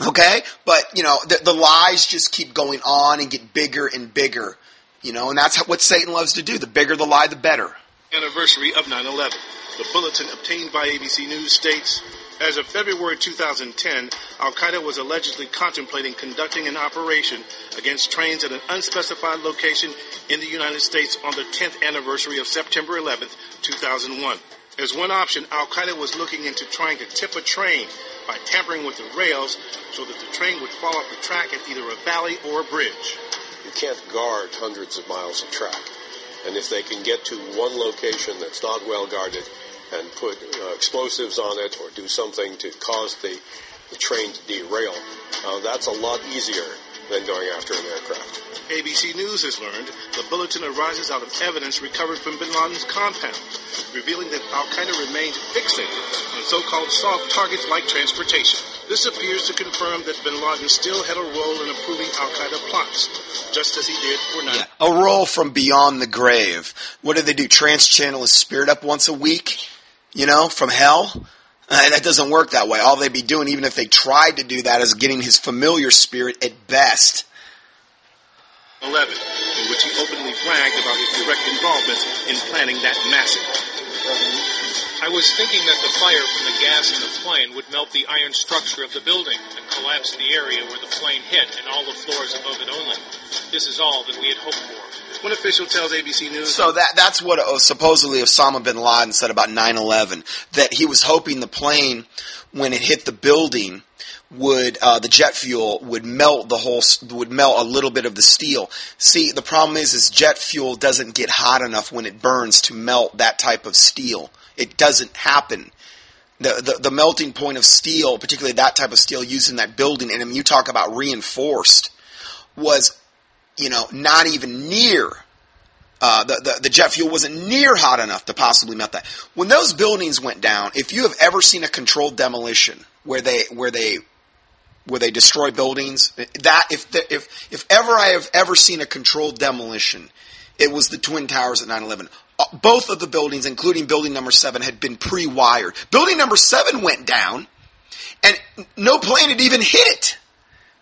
Okay? But, you know, the, the lies just keep going on and get bigger and bigger. You know, and that's what Satan loves to do. The bigger the lie, the better. Anniversary of nine eleven. The bulletin obtained by A B C News states, as of February two thousand ten, al-Qaeda was allegedly contemplating conducting an operation against trains at an unspecified location in the United States on the tenth anniversary of September eleventh, two thousand one. As one option, al-Qaeda was looking into trying to tip a train by tampering with the rails so that the train would fall off the track at either a valley or a bridge. You can't guard hundreds of miles of track. And if they can get to one location that's not well guarded and put uh, explosives on it or do something to cause the, the train to derail, uh, that's a lot easier than going after an aircraft. A B C News has learned the bulletin arises out of evidence recovered from bin Laden's compound, revealing that al-Qaeda remains fixated on so-called soft targets like transportation. This appears to confirm that bin Laden still had a role in approving al-Qaeda plots, just as he did for nine. Yeah, a role from beyond the grave. What do they do, trans-channel his spirit up once a week? You know, from hell? Uh, that doesn't work that way. All they'd be doing, even if they tried to do that, is getting his familiar spirit at best. eleven, in which he openly bragged about his direct involvement in planning that massacre. I was thinking that the fire from the gas in the plane would melt the iron structure of the building and collapse the area where the plane hit and all the floors above it only. This is all that we had hoped for. One official tells A B C News... So that that's what uh, supposedly Osama bin Laden said about nine eleven, that he was hoping the plane, when it hit the building, would uh, the jet fuel would melt the whole, would melt a little bit of the steel. See, the problem is, is jet fuel doesn't get hot enough when it burns to melt that type of steel. It doesn't happen. The, the, the melting point of steel, particularly that type of steel used in that building, and I mean, you talk about reinforced, was, you know, not even near. Uh, the, the, the jet fuel wasn't near hot enough to possibly melt that. When those buildings went down, if you have ever seen a controlled demolition where they where they where they destroy buildings, that if the, if if ever I have ever seen a controlled demolition, it was the Twin Towers at nine eleven. Both of the buildings, including building number seven, had been pre-wired. Building number seven went down, and no plane had even hit it.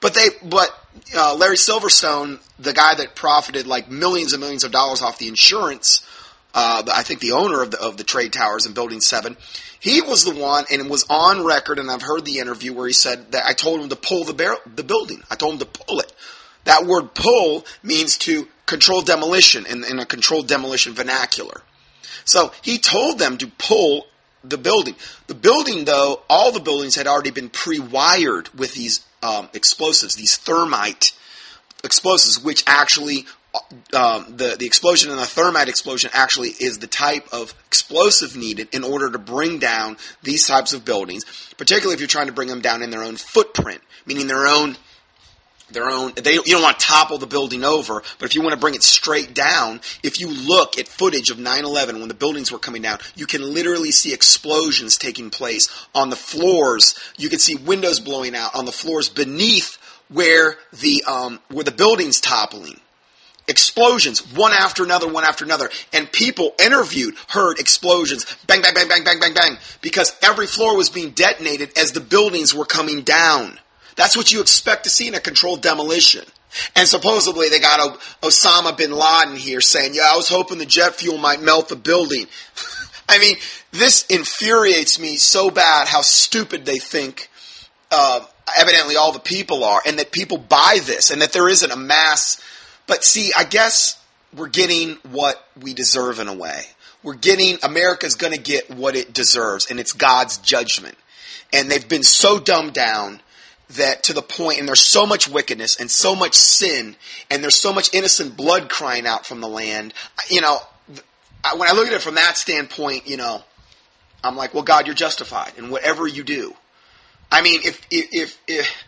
But they, but uh, Larry Silverstone, the guy that profited like millions and millions of dollars off the insurance, uh, I think the owner of the of the trade towers in Building Seven, he was the one, and it was on record. And I've heard the interview where he said that I told him to pull the bar- the building. I told him to pull it. That word "pull" means to control demolition in, in a controlled demolition vernacular. So he told them to pull the building. The building, though, all the buildings had already been pre-wired with these um, explosives, these thermite explosives, which actually, um, the, the explosion and the thermite explosion actually is the type of explosive needed in order to bring down these types of buildings, particularly if you're trying to bring them down in their own footprint, meaning their own Their own. They, you don't want to topple the building over, but if you want to bring it straight down, if you look at footage of nine eleven when the buildings were coming down, you can literally see explosions taking place on the floors. You can see windows blowing out on the floors beneath where the um, where the building's toppling. Explosions, one after another, one after another, and people interviewed heard explosions, bang, bang, bang, bang, bang, bang, bang, because every floor was being detonated as the buildings were coming down. That's what you expect to see in a controlled demolition. And supposedly they got o- Osama bin Laden here saying, yeah, I was hoping the jet fuel might melt the building. I mean, this infuriates me so bad how stupid they think uh, evidently all the people are, and that people buy this, and that there isn't a mass. But see, I guess we're getting what we deserve in a way. We're getting, America's going to get what it deserves, and it's God's judgment. And they've been so dumbed down that to the point, and there's so much wickedness and so much sin, and there's so much innocent blood crying out from the land. You know, when I look at it from that standpoint, you know, I'm like, well, God, you're justified in whatever you do. I mean, if if if, if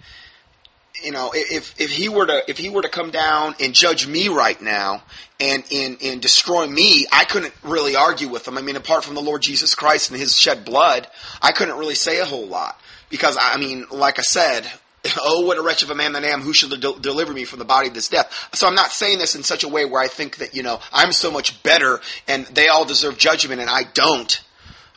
you know, if if he were to if he were to come down and judge me right now and and, and destroy me, I couldn't really argue with him. I mean, apart from the Lord Jesus Christ and his shed blood, I couldn't really say a whole lot. Because, I mean, like I said, oh, what a wretch of a man that I am, who shall de- deliver me from the body of this death? So I'm not saying this in such a way where I think that, you know, I'm so much better and they all deserve judgment and I don't.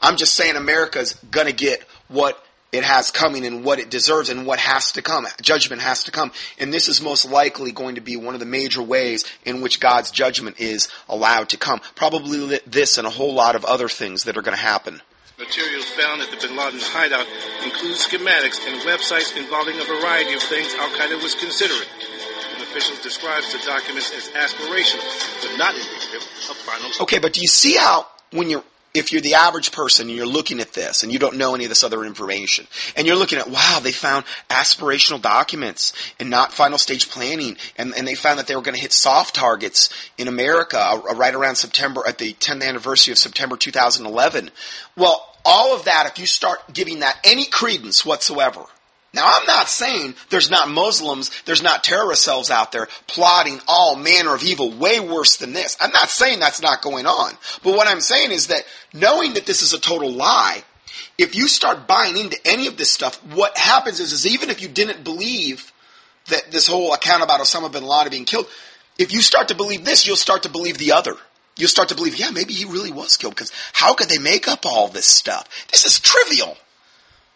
I'm just saying America's going to get what it has coming and what it deserves and what has to come. Judgment has to come. And this is most likely going to be one of the major ways in which God's judgment is allowed to come. Probably this and a whole lot of other things that are going to happen. Materials found at the Bin Laden hideout include schematics and websites involving a variety of things al-Qaeda was considering. An official describes the documents as aspirational, but not indicative of final... Okay, but do you see how, when you're, if you're the average person and you're looking at this and you don't know any of this other information, and you're looking at, wow, they found aspirational documents and not final stage planning, and, and they found that they were going to hit soft targets in America right around September, at the tenth anniversary of September two thousand eleven. Well, all of that, if you start giving that any credence whatsoever. Now, I'm not saying there's not Muslims, there's not terrorist cells out there plotting all manner of evil way worse than this. I'm not saying that's not going on. But what I'm saying is that knowing that this is a total lie, if you start buying into any of this stuff, what happens is, is even if you didn't believe that this whole account about Osama bin Laden being killed, if you start to believe this, you'll start to believe the other. You'll start to believe, yeah, maybe he really was killed, because how could they make up all this stuff? This is trivial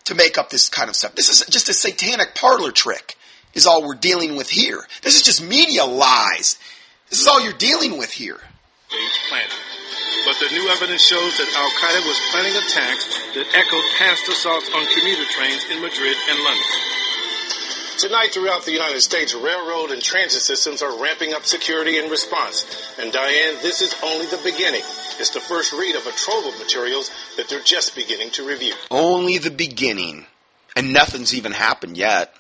to make up this kind of stuff. This is just a satanic parlor trick is all we're dealing with here. This is just media lies. This is all you're dealing with here. But the new evidence shows that al-Qaeda was planning attacks that echoed past assaults on commuter trains in Madrid and London. Tonight, throughout the United States, railroad and transit systems are ramping up security in response. And, Diane, this is only the beginning. It's the first read of a trove of materials that they're just beginning to review. Only the beginning. And nothing's even happened yet.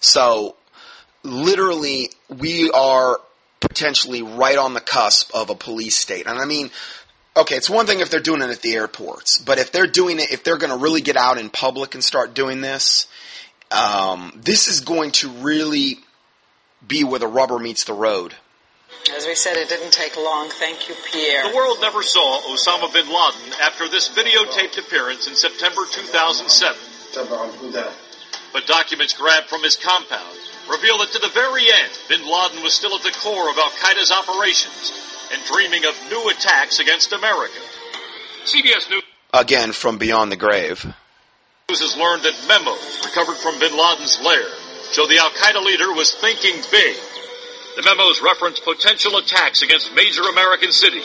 So, literally, we are potentially right on the cusp of a police state. And, I mean... Okay, it's one thing if they're doing it at the airports. But if they're doing it, if they're going to really get out in public and start doing this... Um, this is going to really be where the rubber meets the road. As we said, it didn't take long. Thank you, Pierre. The world never saw Osama bin Laden after this videotaped appearance in September two thousand seven. But documents grabbed from his compound reveal that to the very end, bin Laden was still at the core of al-Qaeda's operations and dreaming of new attacks against America. C B S News... Again, from beyond the grave... News has learned that memos recovered from bin Laden's lair show the al-Qaeda leader was thinking big. The memos reference potential attacks against major American cities,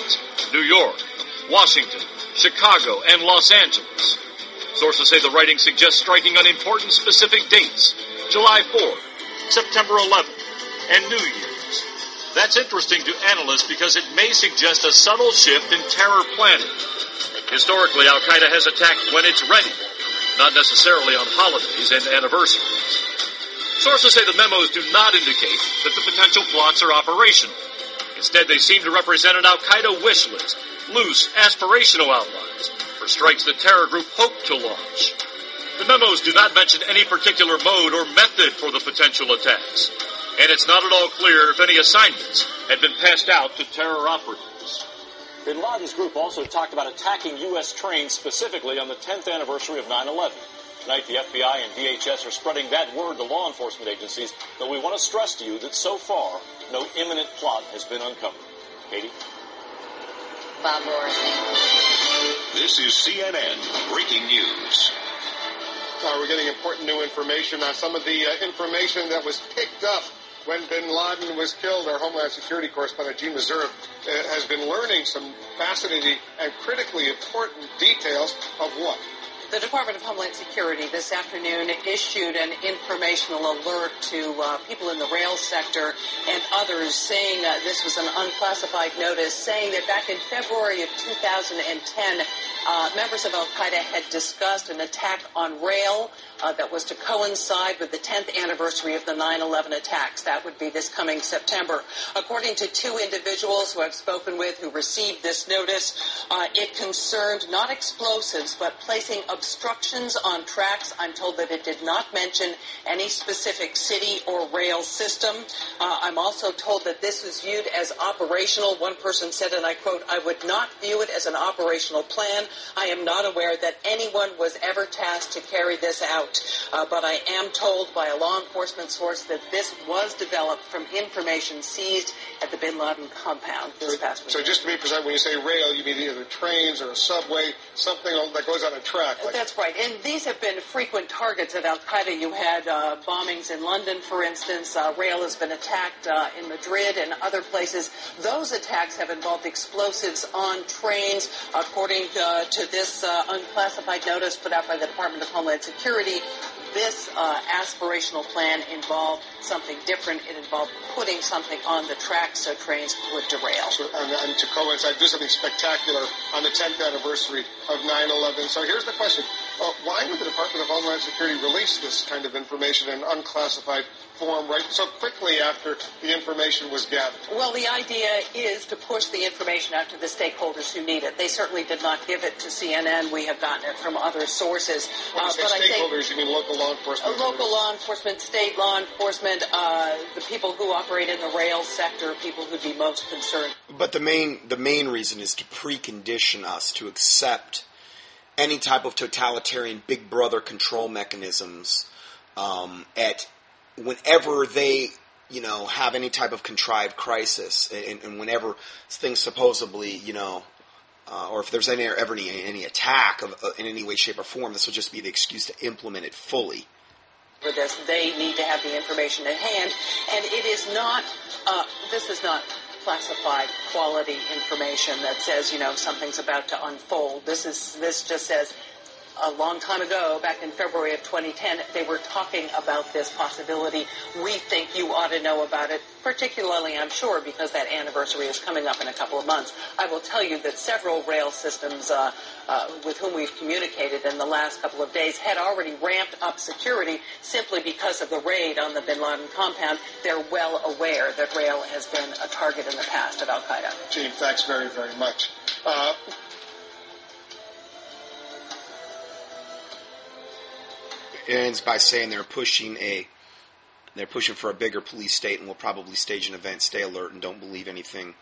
New York, Washington, Chicago, and Los Angeles. Sources say the writing suggests striking on important specific dates, July fourth, September eleventh, and New Year's. That's interesting to analysts because it may suggest a subtle shift in terror planning. Historically, al-Qaeda has attacked when it's ready, not necessarily on holidays and anniversaries. Sources say the memos do not indicate that the potential plots are operational. Instead, they seem to represent an al-Qaeda wish list, loose, aspirational outlines for strikes the terror group hoped to launch. The memos do not mention any particular mode or method for the potential attacks, and it's not at all clear if any assignments had been passed out to terror operatives. Bin Laden's group also talked about attacking U S trains specifically on the tenth anniversary of nine eleven. Tonight, the F B I and D H S are spreading that word to law enforcement agencies, though we want to stress to you that so far, no imminent plot has been uncovered. Katie? Bob Morrissey. This is C N N Breaking News. Uh, we're getting important new information on some of the uh, information that was picked up when bin Laden was killed. Our Homeland Security correspondent, Gene Meserve, uh, has been learning some fascinating and critically important details of what? The Department of Homeland Security this afternoon issued an informational alert to uh, people in the rail sector and others saying uh, this was an unclassified notice saying that back in February of two thousand ten, uh, members of al-Qaeda had discussed an attack on rail uh, that was to coincide with the tenth anniversary of the nine eleven attacks. That would be this coming September. According to two individuals who I've spoken with who received this notice, uh, it concerned not explosives but placing a obstructions on tracks. I'm told that it did not mention any specific city or rail system. Uh, I'm also told that this is viewed as operational. One person said, and I quote, "I would not view it as an operational plan. I am not aware that anyone was ever tasked to carry this out. Uh, but I am told by a law enforcement source that this was developed from information seized at the bin Laden compound this past week." So just to be precise, when you say rail, you mean either trains or a subway, something that goes on a track. Like That's right. And these have been frequent targets of al-Qaeda. You had uh, bombings in London, for instance. Uh, rail has been attacked uh, in Madrid and other places. Those attacks have involved explosives on trains. According uh, to this uh, unclassified notice put out by the Department of Homeland Security, this uh, aspirational plan involved something different. It involved putting something on the track so trains would derail. So, and, and to coincide, do something spectacular on the tenth anniversary of nine eleven. So here's the question. Uh, why would the Department of Homeland Security release this kind of information in unclassified form right so quickly after the information was gathered? Well, the idea is to push the information out to the stakeholders who need it. They certainly did not give it to C N N. We have gotten it from other sources. When you say uh, but stakeholders, I think, you mean local law enforcement? Uh, local law enforcement, state law enforcement, uh, the people who operate in the rail sector, people who'd be most concerned. But the main the main reason is to precondition us to accept any type of totalitarian big brother control mechanisms um, at whenever they, you know, have any type of contrived crisis, and, and whenever things supposedly, you know, uh, or if there's any ever any, any attack of, uh, in any way, shape, or form, this will just be the excuse to implement it fully. For this, they need to have the information at hand, and it is not. Uh, this is not classified quality information that says, you know, something's about to unfold. This is this just says a long time ago, back in February of twenty ten, they were talking about this possibility. We think you ought to know about it, particularly, I'm sure, because that anniversary is coming up in a couple of months. I will tell you that several rail systems uh, uh, with whom we've communicated in the last couple of days had already ramped up security simply because of the raid on the bin Laden compound. They're well aware that rail has been a target in the past of al-Qaeda. Gene, thanks very, very much. Uh... Ends by saying they're pushing a, they're pushing for a bigger police state, and will probably stage an event. Stay alert and don't believe anything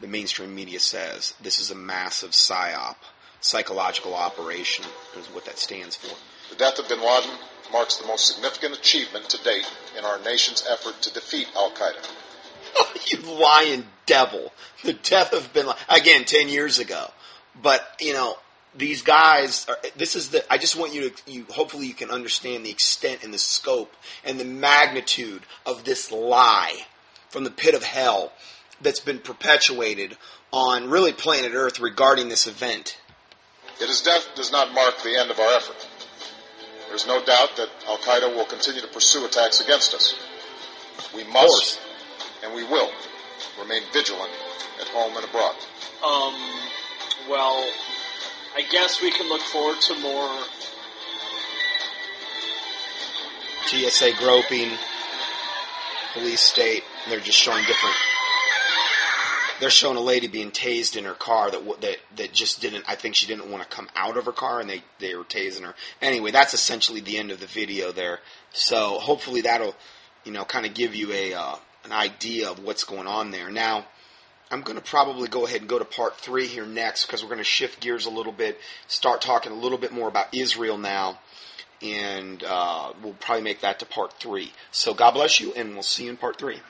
the mainstream media says. This is a massive PSYOP, psychological operation, is what that stands for. The death of bin Laden marks the most significant achievement to date in our nation's effort to defeat al-Qaeda. You lying devil! The death of bin Laden again, ten years ago, but you know. These guys, are, this is the, I just want you to, you, hopefully you can understand the extent and the scope and the magnitude of this lie from the pit of hell that's been perpetuated on really planet Earth regarding this event. Its death does not mark the end of our effort. There's no doubt that al-Qaeda will continue to pursue attacks against us. We must, and we will, remain vigilant at home and abroad? Um, well, I guess we can look forward to more T S A groping, police state. They're just showing different. They're showing a lady being tased in her car that that that just didn't. I think she didn't want to come out of her car, and they they were tasing her. Anyway, that's essentially the end of the video there. So hopefully that'll, you know, kind of give you a uh, an idea of what's going on there. Now, I'm going to probably go ahead and go to part three here next, because we're going to shift gears a little bit, start talking a little bit more about Israel now, and uh, we'll probably make that to part three. So God bless you, and we'll see you in part three.